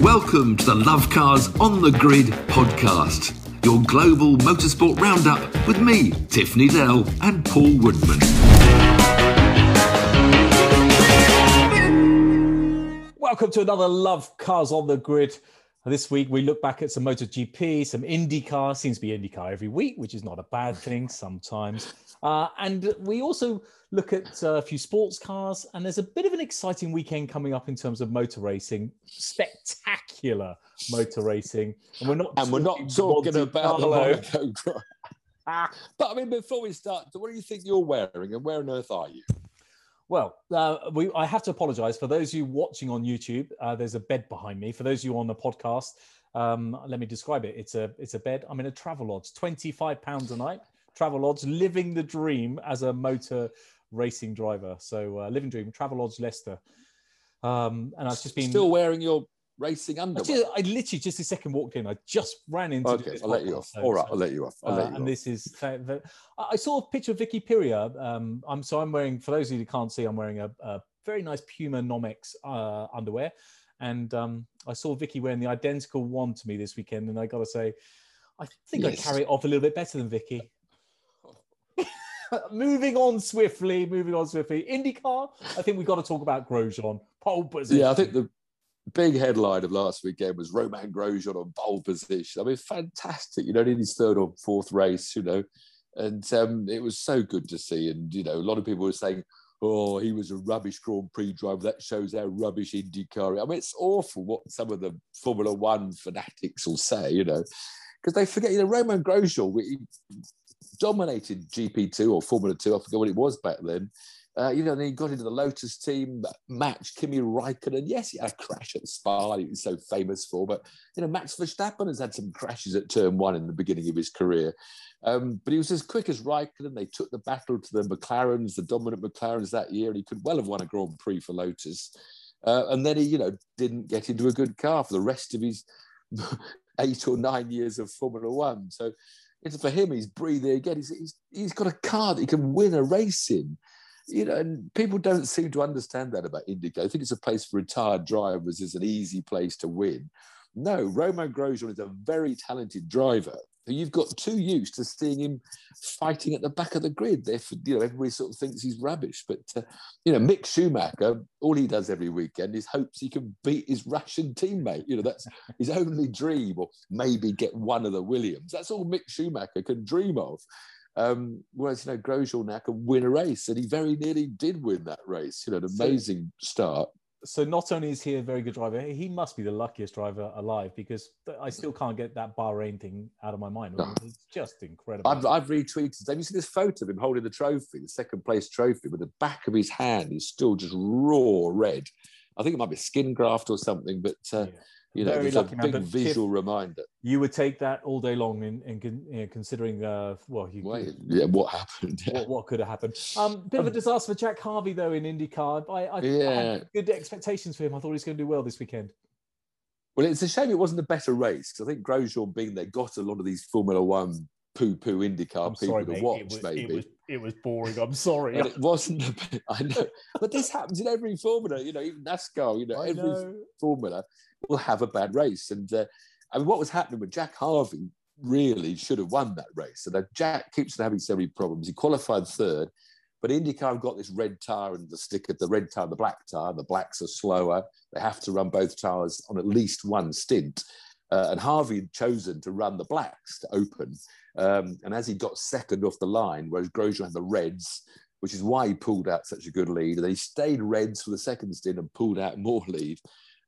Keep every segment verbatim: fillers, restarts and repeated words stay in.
Welcome to the Love Cars on the Grid podcast, your global motorsport roundup with me, Tiffany Dell and Paul Woodman. Welcome to another Love Cars on the Grid. This week we look back at some MotoGP, some IndyCar, seems to be IndyCar every week, which is not a bad thing sometimes. Uh, and we also look at a few sports cars, and there's a bit of an exciting weekend coming up in terms of motor racing, spectacular motor racing. And we're not, and we're not talking about Carlo. the Monaco. But I mean, before we start, what do you think you're wearing and where on earth are you? Well, uh, we, I have to apologise. For those of you watching on YouTube, uh, there's a bed behind me. For those of you on the podcast, um, let me describe it. It's a it's a bed. I'm in a Travelodge, twenty-five pounds a night. Travelodge, living the dream as a motor racing driver. So uh, living dream, Travelodge, Leicester. Um, and I've just been... Still wearing your racing underwear? I, just, I literally just a second walked in. I just ran into... Okay, I'll let you off. So, All right, so, I'll let you off. I'll uh, let you and off. this is... Uh, I saw a picture of Vicky Piria. Um, I'm, so I'm wearing, for those of you who can't see, I'm wearing a, a very nice Puma Nomex uh, underwear. And um, I saw Vicky wearing the identical one to me this weekend. And I got to say, I think yes. I carry it off a little bit better than Vicky. Moving on swiftly, moving on swiftly. IndyCar, I think we've got to talk about Grosjean. Pole position. Yeah, I think the big headline of last weekend was Romain Grosjean on pole position. I mean, fantastic. You know, in his third or fourth race, you know, and um, it was so good to see. And, you know, a lot of people were saying, oh, he was a rubbish Grand Prix driver. That shows how rubbish IndyCar is. I mean, it's awful what some of the Formula One fanatics will say, you know, because they forget, you know, Romain Grosjean, we, dominated G P two or Formula two, I forget what it was back then. Uh, you know, and he got into the Lotus team, matched Kimi Räikkönen. Yes, he had a crash at Spa, he was so famous for, but, you know, Max Verstappen has had some crashes at Turn one in the beginning of his career. Um, but he was as quick as Räikkönen. They took the battle to the McLarens, the dominant McLarens that year, and he could well have won a Grand Prix for Lotus. Uh, and then he, you know, didn't get into a good car for the rest of his eight or nine years of Formula one. So, it's for him, he's breathing again. He's, he's, he's got a car that he can win a race in. You know, and people don't seem to understand that about IndyCar. I think it's a place for retired drivers. It's an easy place to win. No, Romain Grosjean is a very talented driver who you've got too used to seeing him fighting at the back of the grid. Therefore, you know, everybody sort of thinks he's rubbish. But, uh, you know, Mick Schumacher, all he does every weekend is hopes he can beat his Russian teammate. You know, that's his only dream, or maybe get one of the Williams. That's all Mick Schumacher can dream of. Um, whereas, you know, Grosjean now can win a race, and he very nearly did win that race. You know, an amazing start. So not only is he a very good driver, he must be the luckiest driver alive, because I still can't get that Bahrain thing out of my mind. No. It's just incredible. I've, I've retweeted. Have you seen this photo of him holding the trophy, the second place trophy, with the back of his hand is still just raw red? I think it might be skin graft or something, but uh, yeah. you know, it's a big man, visual reminder. You would take that all day long, in, in, in you know, considering uh, well, you, well, yeah, what happened, yeah. What, what could have happened. Um, bit of a disaster for Jack Harvey though in IndyCar. I, I, yeah. I had good expectations for him. I thought he was going to do well this weekend. Well, it's a shame it wasn't a better race, because I think Grosjean being there got a lot of these Formula One poo-poo IndyCar I'm people sorry, to mate. watch. It was, maybe it was, it was boring. I'm sorry, but it wasn't. A, I know, but this happens in every Formula. You know, even NASCAR. You know, I every know. Formula. will have a bad race. And uh, I mean, what was happening with Jack Harvey really should have won that race. And so Jack keeps on having so many problems. He qualified third, but IndyCar got this red tyre and the sticker, the red tyre, the black tyre. The blacks are slower. They have to run both tyres on at least one stint. Uh, and Harvey had chosen to run the blacks to open. Um, and as he got second off the line, whereas Grosjean had the reds, which is why he pulled out such a good lead. And he stayed reds for the second stint and pulled out more lead.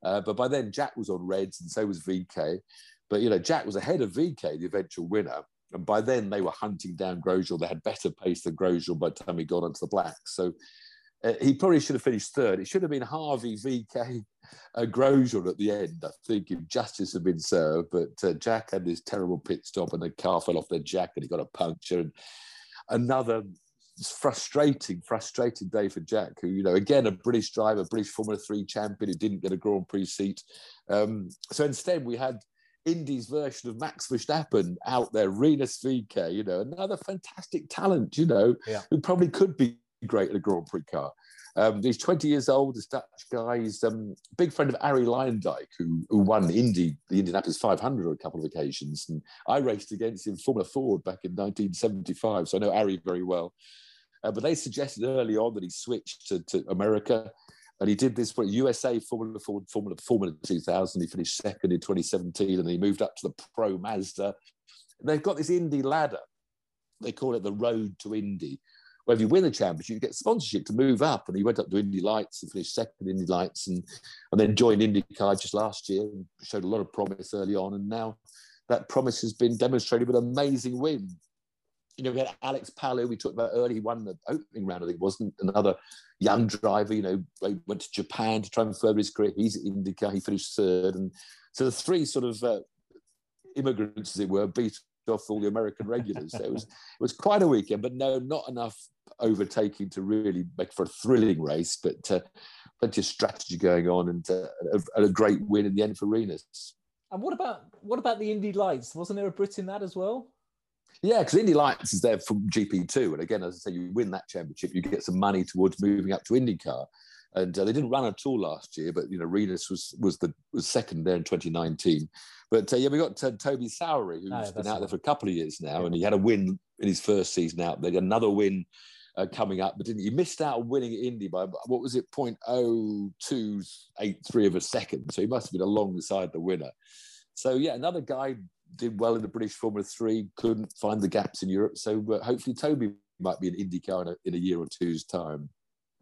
Uh, but by then, Jack was on reds, and so was VeeKay. But, you know, Jack was ahead of VeeKay, the eventual winner. And by then, they were hunting down Grosjean. They had better pace than Grosjean by the time he got onto the blacks. So uh, he probably should have finished third. It should have been Harvey, VeeKay, uh, Grosjean at the end, I think, if justice had been served. But uh, Jack had this terrible pit stop, and the car fell off their jack, and he got a puncture. And another... It's frustrating, frustrating day for Jack, who, you know, again, a British driver, British Formula three champion who didn't get a Grand Prix seat. Um, so instead we had Indy's version of Max Verstappen out there, Rinus VeeKay, you know, another fantastic talent, you know, yeah. who probably could be great at a Grand Prix car. Um, he's twenty years old, this Dutch guy. He's a um, big friend of Arie Luyendyk, who, who won Indy, the Indianapolis five hundred on a couple of occasions. And I raced against him in Formula Ford back in nineteen seventy-five, so I know Arie very well. Uh, but they suggested early on that he switched to, to America. And he did this for U S A Formula Ford, Formula, Formula two thousand. He finished second in twenty seventeen, and he moved up to the Pro Mazda. And they've got this Indy ladder. They call it the Road to Indy, where if you win the championship, you get sponsorship to move up. And he went up to Indy Lights and finished second in Indy Lights, and, and then joined IndyCar just last year and showed a lot of promise early on. And now that promise has been demonstrated with an amazing win. You know, we had Alex Palou, we talked about earlier, he won the opening round, I think it wasn't, another young driver, you know, went to Japan to try and further his career. He's at IndyCar, he finished third. And so the three sort of uh, immigrants, as it were, beat off all the American regulars. So it was, it was quite a weekend, but no, not enough overtaking to really make for a thrilling race, but uh, plenty of strategy going on, and uh, a, a great win in the end for Rinus. And what about, what about the Indy Lights? Wasn't there a Brit in that as well? Yeah, because Indy Lights is there from G P two. And again, as I say, you win that championship, you get some money towards moving up to IndyCar. And uh, they didn't run at all last year, but, you know, Rinus was was the was second there in twenty nineteen. But, uh, yeah, we got uh, Toby Sowery, who's oh, been out right. there for a couple of years now, yeah. and he had a win in his first season out. They had another win uh, coming up, but didn't, he missed out on winning Indy by, what was it, point oh two eight three of a second. So he must have been alongside the winner. So, yeah, another guy... did well in the British Formula three, couldn't find the gaps in Europe. So uh, hopefully Toby might be an IndyCar in a, in a year or two's time.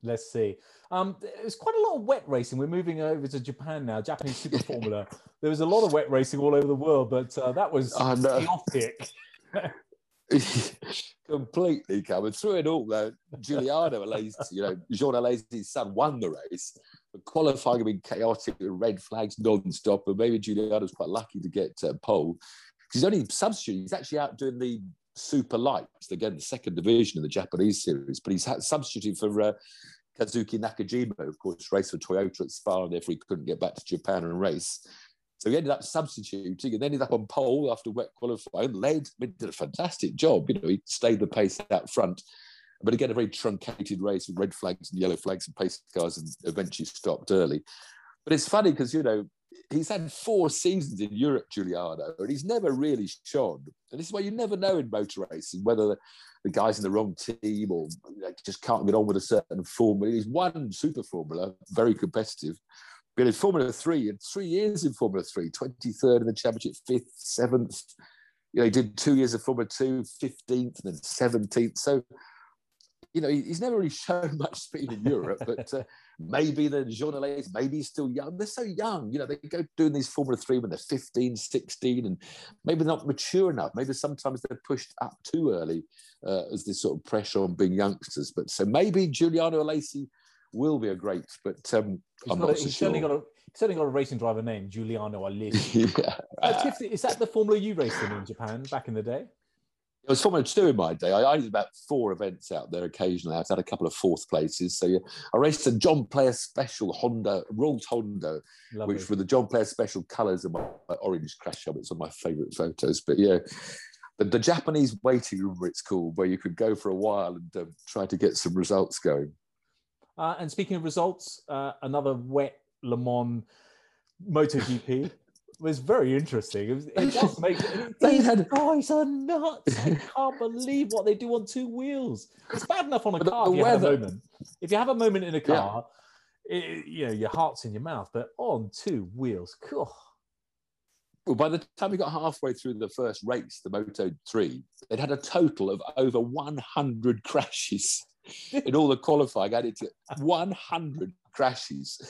Let's see. Um, there's quite a lot of wet racing. We're moving over to Japan now, Japanese Super Formula. There was a lot of wet racing all over the world, but uh, that was oh, no. chaotic. Completely covered. Through it all, though, Giuliano Alesi, you know, John Alesi's son, won the race. But qualifying had been chaotic with red flags non-stop, and maybe Giuliano's quite lucky to get a uh, pole. He's only substituting, he's actually out doing the Super Lights, again, the second division of the Japanese series, but he's substituting for uh, Kazuki Nakajima, of course, raced for Toyota at Spa, and therefore he couldn't get back to Japan and race. So he ended up substituting and ended up on pole after wet qualifying, led, did a fantastic job, you know, he stayed the pace out front. But again, a very truncated race with red flags and yellow flags and pace cars, and eventually stopped early. But it's funny because, you know, he's had four seasons in Europe, Giuliano, and he's never really shone. And this is why you never know in motor racing whether the, the guy's in the wrong team or, you know, just can't get on with a certain formula. He's won Super Formula, very competitive. But in Formula three, in three years in Formula three, twenty-third in the championship, fifth, seventh. You know, he did two years of Formula two, fifteenth, and then seventeenth. So, you know, he's never really shown much speed in Europe, but uh, maybe the journalists, maybe he's still young. They're so young, you know, they go doing these Formula three when they're fifteen, sixteen, and maybe they're not mature enough. Maybe sometimes they're pushed up too early uh, as this sort of pressure on being youngsters. But so maybe Giuliano Alesi will be a great, but um, I'm not, not so he's sure. Certainly got a, certainly got a racing driver named Giuliano Alesi. yeah. uh, Tiff, is that the Formula U racing in Japan back in the day? It was Formula two in my day. I, I did about four events out there occasionally. I've had a couple of fourth places. So yeah, I raced a John Player Special Honda, Rolls Honda, Lovely. Which were the John Player Special colours and my, my orange crash helmet. It's one of my favourite photos. But yeah, the, the Japanese waiting room, it's called, where you could go for a while and um, try to get some results going. Uh, and speaking of results, uh, another wet Le Mans MotoGP. was very interesting. It, was, it does make these had, guys are nuts. I can't believe what they do on two wheels. It's bad enough on a car if you weather. have a moment. If you have a moment in a car, yeah. it, you know, your heart's in your mouth, but on two wheels, cool. Well, by the time we got halfway through the first race, the Moto three, they'd had a total of over one hundred crashes in all the qualifying. Added to one hundred crashes.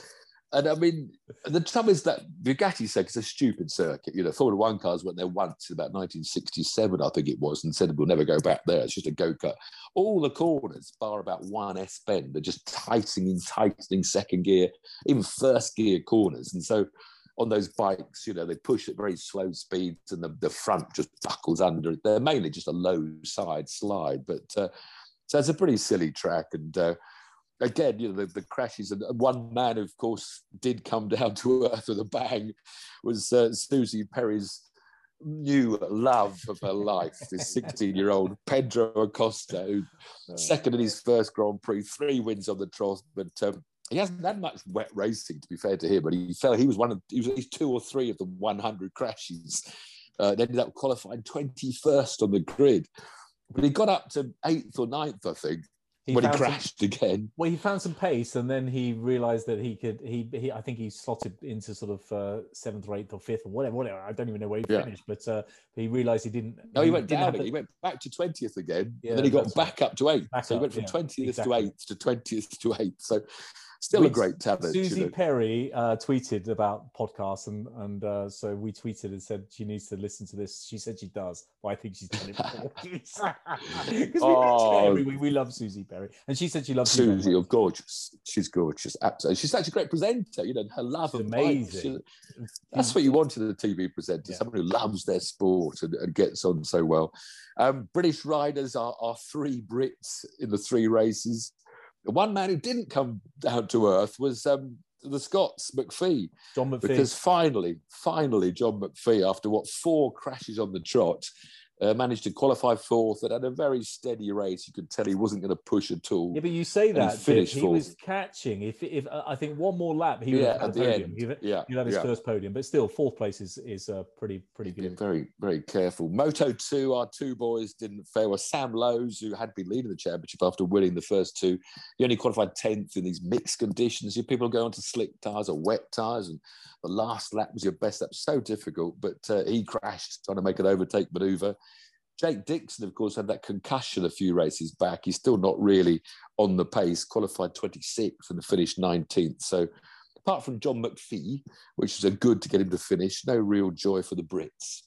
And I mean, the trouble is that Bugatti circuit's a stupid circuit. You know, Formula One cars went there once in about nineteen sixty-seven, I think it was, and said, we'll never go back there. It's just a go-kart. All the corners, bar about one S-bend, are just tightening, tightening second gear, even first gear corners. And so on those bikes, you know, they push at very slow speeds and the, the front just buckles under it. They're mainly just a low side slide. But uh, so it's a pretty silly track. And, uh, again, you know, the, the crashes, and one man, of course, did come down to earth with a bang, was uh, Susie Perry's new love of her life, this sixteen-year-old Pedro Acosta, who oh. second in his first Grand Prix, three wins on the Tross, but um, he hasn't had much wet racing, to be fair to him. But he fell; he was one of he was at least two or three of the one hundred crashes. Uh, and ended up qualifying twenty-first on the grid, but he got up to eighth or ninth, I think, he when he crashed some, again. Well, he found some pace, and then he realised that he could. He, he, I think he slotted into sort of uh, seventh or eighth or fifth or whatever. whatever. I don't even know where he yeah. finished, but uh, he realised he didn't. No, he, he went didn't down. The... He went back to twentieth again, yeah, and then he got back right. up to eighth. Back so he went from twentieth yeah, exactly. to eighth to twentieth to eighth. So. Still we, a great talent. Susie you know. Perry uh, tweeted about podcasts, and, and uh, so we tweeted and said she needs to listen to this. She said she does, but I think she's done it before. Because oh, we every week. We love Susie Perry. And she said she loves Susie. You're gorgeous. She's gorgeous. Absolutely. She's such a great presenter. You know, her love of amazing. She, that's what you want in a T V presenter, yeah. someone who loves their sport and, and gets on so well. Um, British riders are, are three Brits in the three races. One man who didn't come down to earth was um, the Scots, McPhee. John McPhee. Because finally, finally, John McPhee, after what, four crashes on the trot, uh, managed to qualify fourth and had a very steady race. You could tell he wasn't going to push at all. Yeah, but you say that, he, he was catching. If, if uh, I think one more lap, he would yeah, have had a podium. He'd, yeah, he'd had his yeah. first podium, but still, fourth place is, is uh, pretty, pretty good. Yeah, very, very careful. Moto two, our two boys didn't fare. Well, Sam Lowes, who had been leading the championship after winning the first two, he only qualified tenth in these mixed conditions. Your people go on to slick tyres or wet tyres, and the last lap was your best lap. So difficult, but uh, he crashed trying to make an overtake manoeuvre. Jake Dixon, of course, had that concussion a few races back. He's still not really on the pace, qualified twenty-sixth and finished nineteenth. So apart from John McPhee, which is a good to get him to finish, no real joy for the Brits.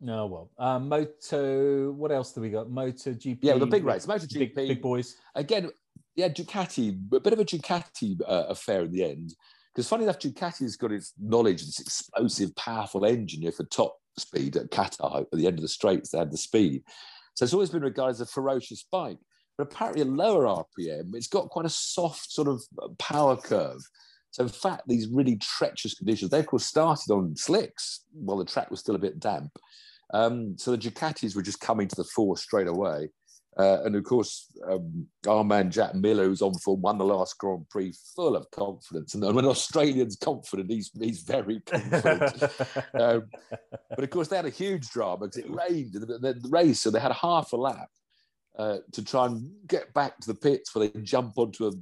No, oh, well, uh, Moto, what else do we got? Moto G P. Yeah, well, the big race, Moto G P. Big, big boys. Again, yeah, Ducati, a bit of a Ducati uh, affair in the end. Because funny enough, Ducati's got its knowledge, this explosive, powerful engine here for top speed at Qatar. At the end of the straights, they had the speed. So it's always been regarded as a ferocious bike. But apparently a lower R P M, it's got quite a soft sort of power curve. So in fact, these really treacherous conditions, they of course started on slicks while the track was still a bit damp. Um, so the Ducatis were just coming to the fore straight away. Uh, and of course, um, our man Jack Miller, who's on form, won the last Grand Prix, full of confidence. And when an Australian's confident, he's he's very confident. um, but of course, they had a huge drama because it rained in the, the race, so they had half a lap uh, to try and get back to the pits where they can jump onto a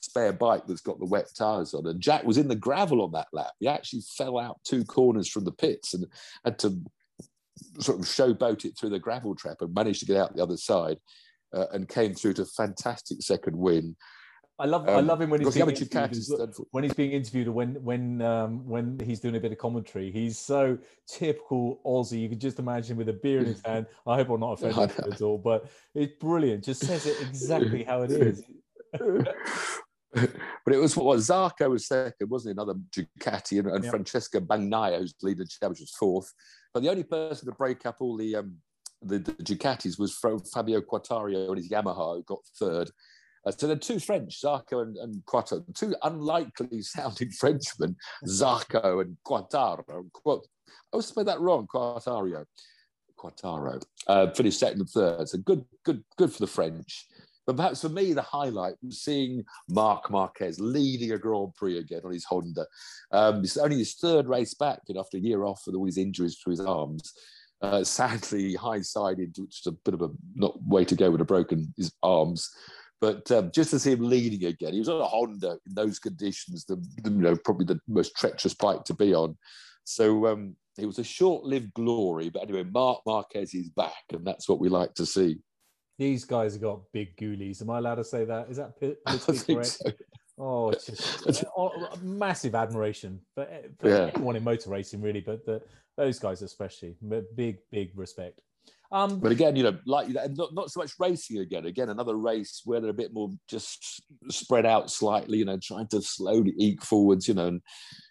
spare bike that's got the wet tyres on. And Jack was in the gravel on that lap. He actually fell out two corners from the pits and had to sort of showboat it through the gravel trap and managed to get out the other side uh, and came through to a fantastic second win. I love um, I love him when he's, being interviewed, when he's being interviewed or when when um, when he's doing a bit of commentary. He's so typical Aussie. You can just imagine with a beer in his hand. I hope I'm not offended at all, but it's brilliant. Just says it exactly how it is. But it was what was Zarco was second, wasn't it? Another Ducati and, and yep. Francesca Bagnaia, who's leading the championship, was fourth. But the only person to break up all the um, the, the Ducatis was from Fabio Quartararo and his Yamaha, who got third. Uh, so the two French, Zarco and, and Quartararo, two unlikely sounding Frenchmen, Zarco and Quartararo. Quart- I always spelled that wrong, Quartararo. Quartararo uh, finished second and third. So good, good, good for the French. But perhaps for me, the highlight was seeing Marc Marquez leading a Grand Prix again on his Honda. Um, it's only his third race back, you know, after a year off with all his injuries to his arms. Uh, sadly, high-sided, which is a bit of a not way to go with a broken his arms. But um, just to see him leading again, he was on a Honda in those conditions, the, the, you know, probably the most treacherous bike to be on. So um, it was a short-lived glory. But anyway, Marc Marquez is back, and that's what we like to see. These guys have got big ghoulies. Am I allowed to say that? Is that p- politically correct? So. Oh, it's just oh, massive admiration for, for yeah. anyone in motor racing, really, but the, those guys especially. Big, big respect. Um, but again, you know, like not, not so much racing again. Again, another race where they're a bit more just spread out slightly, you know, trying to slowly eke forwards, you know, and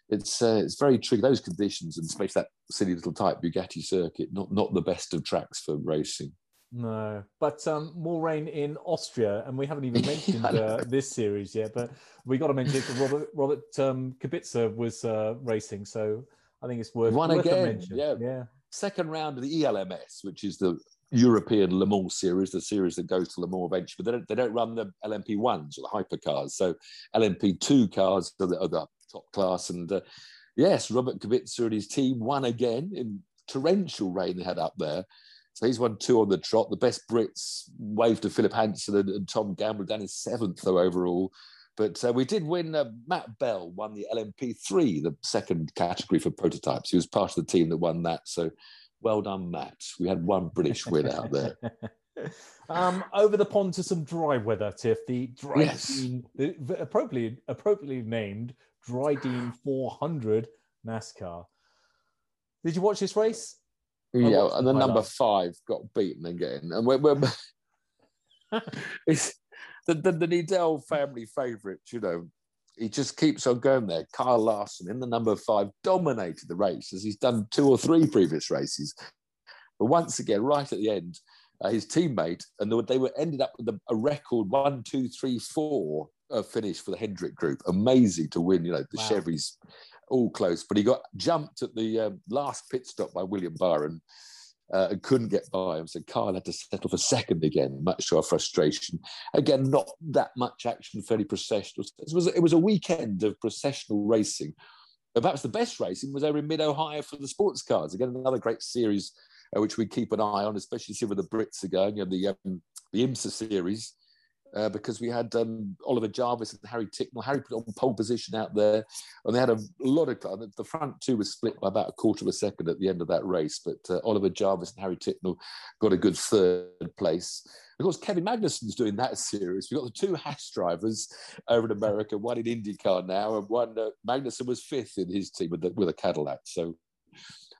it's uh, it's very tricky. Those conditions and especially that silly little tight Bugatti circuit, not not the best of tracks for racing. No, but um, more rain in Austria, and we haven't even mentioned uh, this series yet. But we got to mention it. Robert Robert um, Kibitzer was uh, racing, so I think it's worth, worth a mention. Yeah, yeah. second round of the E L M S, which is the European Le Mans series, the series that goes to Le Mans eventually, but they don't, they don't run the L M P ones or the hypercars. So L M P two cars are the, are the top class. And uh, yes, Robert Kibitzer and his team won again in torrential rain they had up there. So he's won two on the trot. The best Brits waved to Philip Hansen and, and Tom Gamble down in seventh, though, overall. But uh, we did win. Uh, Matt Bell won the L M P three, the second category for prototypes. He was part of the team that won that. So well done, Matt. We had one British win out there. um, over the pond to some dry weather, Tiff. The dry, yes. Dean, the appropriately, appropriately named Dry Dean four hundred NASCAR. Did you watch this race? Yeah, and the number five got beaten again. And when, when it's the, the, the Needell family favourite, you know, he just keeps on going there. Kyle Larson in the number five dominated the race, as he's done two or three previous races. But once again, right at the end, uh, his teammate, and they were ended up with a record one, two, three, four uh, finish for the Hendrick group. Amazing to win, you know, the wow. Chevys. All close, but he got jumped at the um, last pit stop by William Byron uh, and couldn't get by him. So Kyle had to settle for second again, much to our frustration. Again, not that much action, fairly processional. It was, it was a weekend of processional racing. But perhaps the best racing was over in mid-Ohio for the sports cars. Again, another great series uh, which we keep an eye on, especially see where the Brits are going, you know, the, um, the IMSA series. Uh, because we had um, Oliver Jarvis and Harry Ticknell. Harry put on pole position out there, and they had a lot of... The front two was split by about a quarter of a second at the end of that race, but uh, Oliver Jarvis and Harry Ticknell got a good third place. Of course, Kevin Magnussen's doing that series. We've got the two Haas drivers over in America, one in IndyCar now, and one... Uh, Magnussen was fifth in his team with, the, with a Cadillac, so...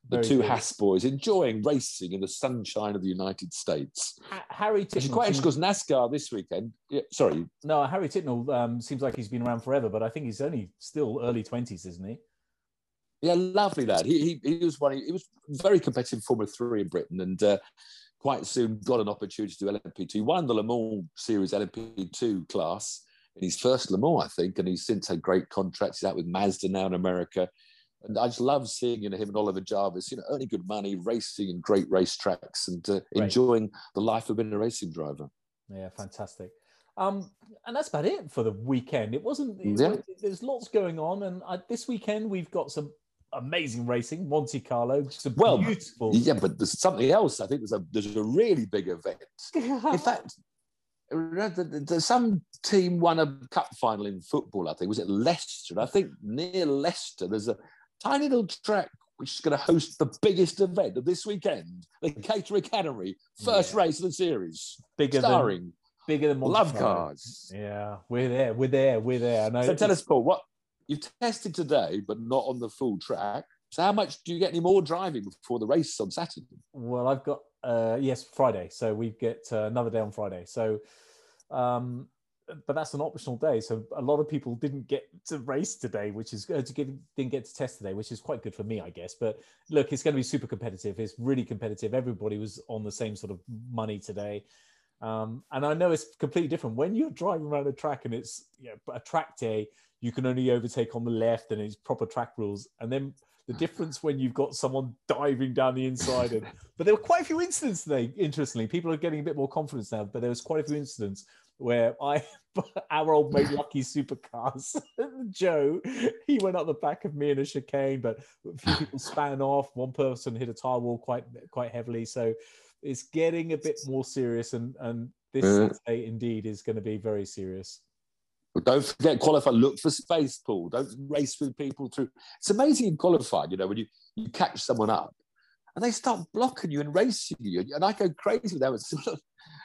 The Very two good. Haas boys enjoying racing in the sunshine of the United States. Ha- Harry Ticknell. It's quite interesting because NASCAR this weekend. Yeah, sorry. No, Harry Ticknell um, seems like he's been around forever, but I think he's only still early twenties, isn't he? Yeah, lovely lad. He he, he was one. He was very competitive in Formula Three in Britain, and uh, quite soon got an opportunity to do L M P two. He won the Le Mans Series L M P two class in his first Le Mans, I think, and he's since had great contracts. He's out with Mazda now in America. And I just love seeing, you know, him and Oliver Jarvis, you know, earning good money, racing in great racetracks, and uh, enjoying the life of being a racing driver. Yeah, fantastic. Um, and that's about it for the weekend. It wasn't. It, yeah. There's lots going on, and I, this weekend we've got some amazing racing, Monte Carlo, some well, beautiful. Yeah, but there's something else. I think there's a there's a really big event. In fact, some team won a cup final in football. I think was it Leicester? I think near Leicester, there's a tiny little track which is going to host the biggest event of this weekend, the Caterham Cannery, first yeah. race of the series, bigger starring than, bigger than Monte Love Carlo. Cars. Yeah, we're there, we're there, we're there. I know. So tell us, Paul, what you've tested today, but not on the full track. So how much do you get any more driving before the race on Saturday? Well, I've got uh, yes, Friday. So we get uh, another day on Friday. So. Um, But that's an optional day, so a lot of people didn't get to race today, which is uh, to get, didn't get to test today, which is quite good for me, I guess. But look, it's going to be super competitive. It's really competitive. Everybody was on the same sort of money today, um, and I know it's completely different when you're driving around a track and it's you know, a track day. You can only overtake on the left, and it's proper track rules, and then. The difference when you've got someone diving down the inside. And, but there were quite a few incidents today, interestingly. People are getting a bit more confidence now, but there was quite a few incidents where I, our old mate Lucky Supercars, Joe, he went up the back of me in a chicane, but a few people span off. One person hit a tyre wall quite quite heavily. So it's getting a bit more serious, and, and this uh, Saturday indeed is going to be very serious. Don't forget, qualify, look for space, Paul. Don't race with people through. It's amazing in qualifying, you know, when you, you catch someone up and they start blocking you and racing you. And I go crazy with that.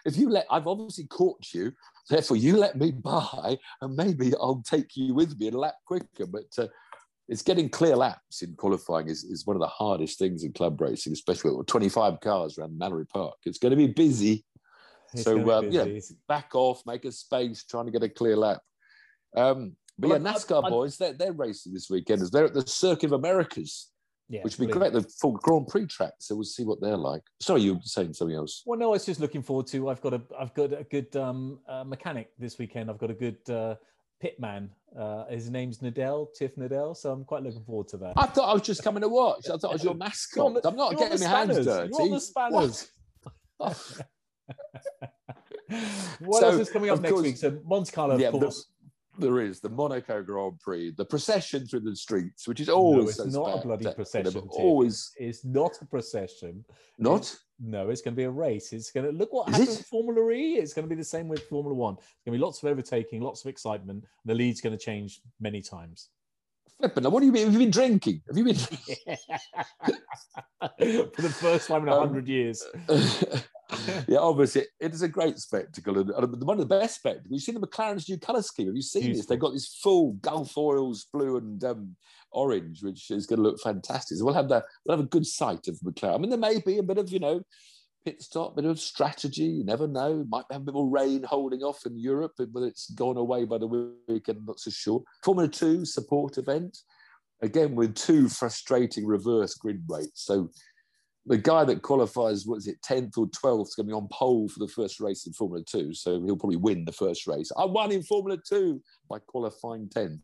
If you let, I've obviously caught you, therefore you let me by and maybe I'll take you with me and lap quicker. But uh, it's getting clear laps in qualifying is, is one of the hardest things in club racing, especially with twenty-five cars around Mallory Park. It's going to be busy. It's so, um, busy. yeah, back off, make a space, trying to get a clear lap. Um, but well, yeah, NASCAR I, I, boys, they're, they're racing this weekend. They're at the Circuit of Americas, yeah, which would be great, the full Grand Prix track. So we'll see what they're like. Sorry, you were saying something else. Well, no, I was just looking forward to, I've got a, I've got a good um, uh, mechanic this weekend. I've got a good uh, pitman. Uh, his name's Nadell, Tiff Nadell, so I'm quite looking forward to that. I thought I was just coming to watch. I thought I was your mascot. I'm not getting my hands dirty. You're on the spanners. What so, else is coming up next course, week? So Monte Carlo, yeah, of course. The, there is the Monaco Grand Prix, the procession through the streets, which is always no, it's so not a bloody procession. Always, it's not a procession. Not. It's, no, it's going to be a race. It's going to look what is happened it? with Formula E. It's going to be the same with Formula One. It's going to be lots of overtaking, lots of excitement. The lead's going to change many times. Flippin', what have you been? Have you been drinking? Have you been for the first time in a hundred um, years? Yeah, obviously, it is a great spectacle and one of the best spectacles. You've seen the McLaren's new colour scheme. Have you seen Beautiful. this? They've got this full Gulf Oils blue and um, orange, which is going to look fantastic. So we'll have that. We'll have a good sight of McLaren. I mean, there may be a bit of, you know, pit stop, bit of strategy. You never know. Might have a bit more rain holding off in Europe, but whether it's gone away by the weekend, I'm not so sure. Formula Two support event, again with two frustrating reverse grid rates. So the guy that qualifies, what is it, tenth or twelfth, is going to be on pole for the first race in Formula Two, so he'll probably win the first race. I won in Formula Two by qualifying tenth.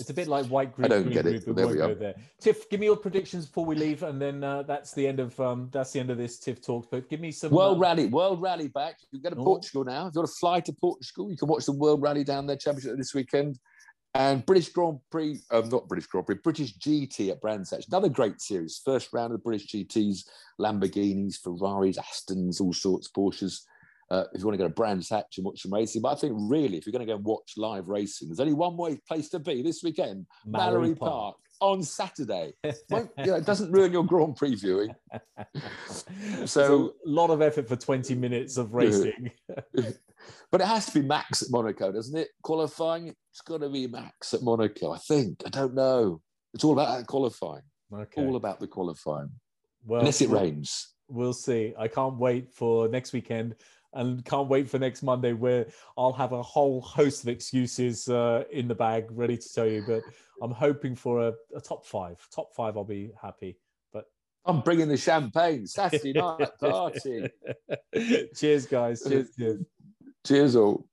It's a bit like white group. I don't get it. But there we are. There. Tiff, give me your predictions before we leave, and then uh, that's the end of um, that's the end of this Tiff Talks. But give me some World uh, Rally. World Rally back. You can go to oh. Portugal now. If you want to fly to Portugal, you can watch the World Rally down there championship this weekend. And British Grand Prix, um, not British Grand Prix, British G T at Brands Hatch. Another great series. First round of the British G Ts, Lamborghinis, Ferraris, Astons, all sorts, Porsches. Uh, if you want to go to Brands Hatch and watch some racing. But I think really, if you're going to go and watch live racing, there's only one way place to be this weekend, Mallory, Mallory Park. Park on Saturday. Won't, you know, it doesn't ruin your Grand Prix viewing. So a lot of effort for twenty minutes of racing. But it has to be Max at Monaco, doesn't it? Qualifying, it's got to be Max at Monaco, I think. I don't know. It's all about qualifying. Okay. All about the qualifying. Well, unless it rains. We'll see. I can't wait for next weekend. And can't wait for next Monday where I'll have a whole host of excuses uh, in the bag ready to tell you. But I'm hoping for a, a top five. Top five, I'll be happy. But I'm bringing the champagne. Saturday night party. Cheers, guys. Cheers. Cheers, all.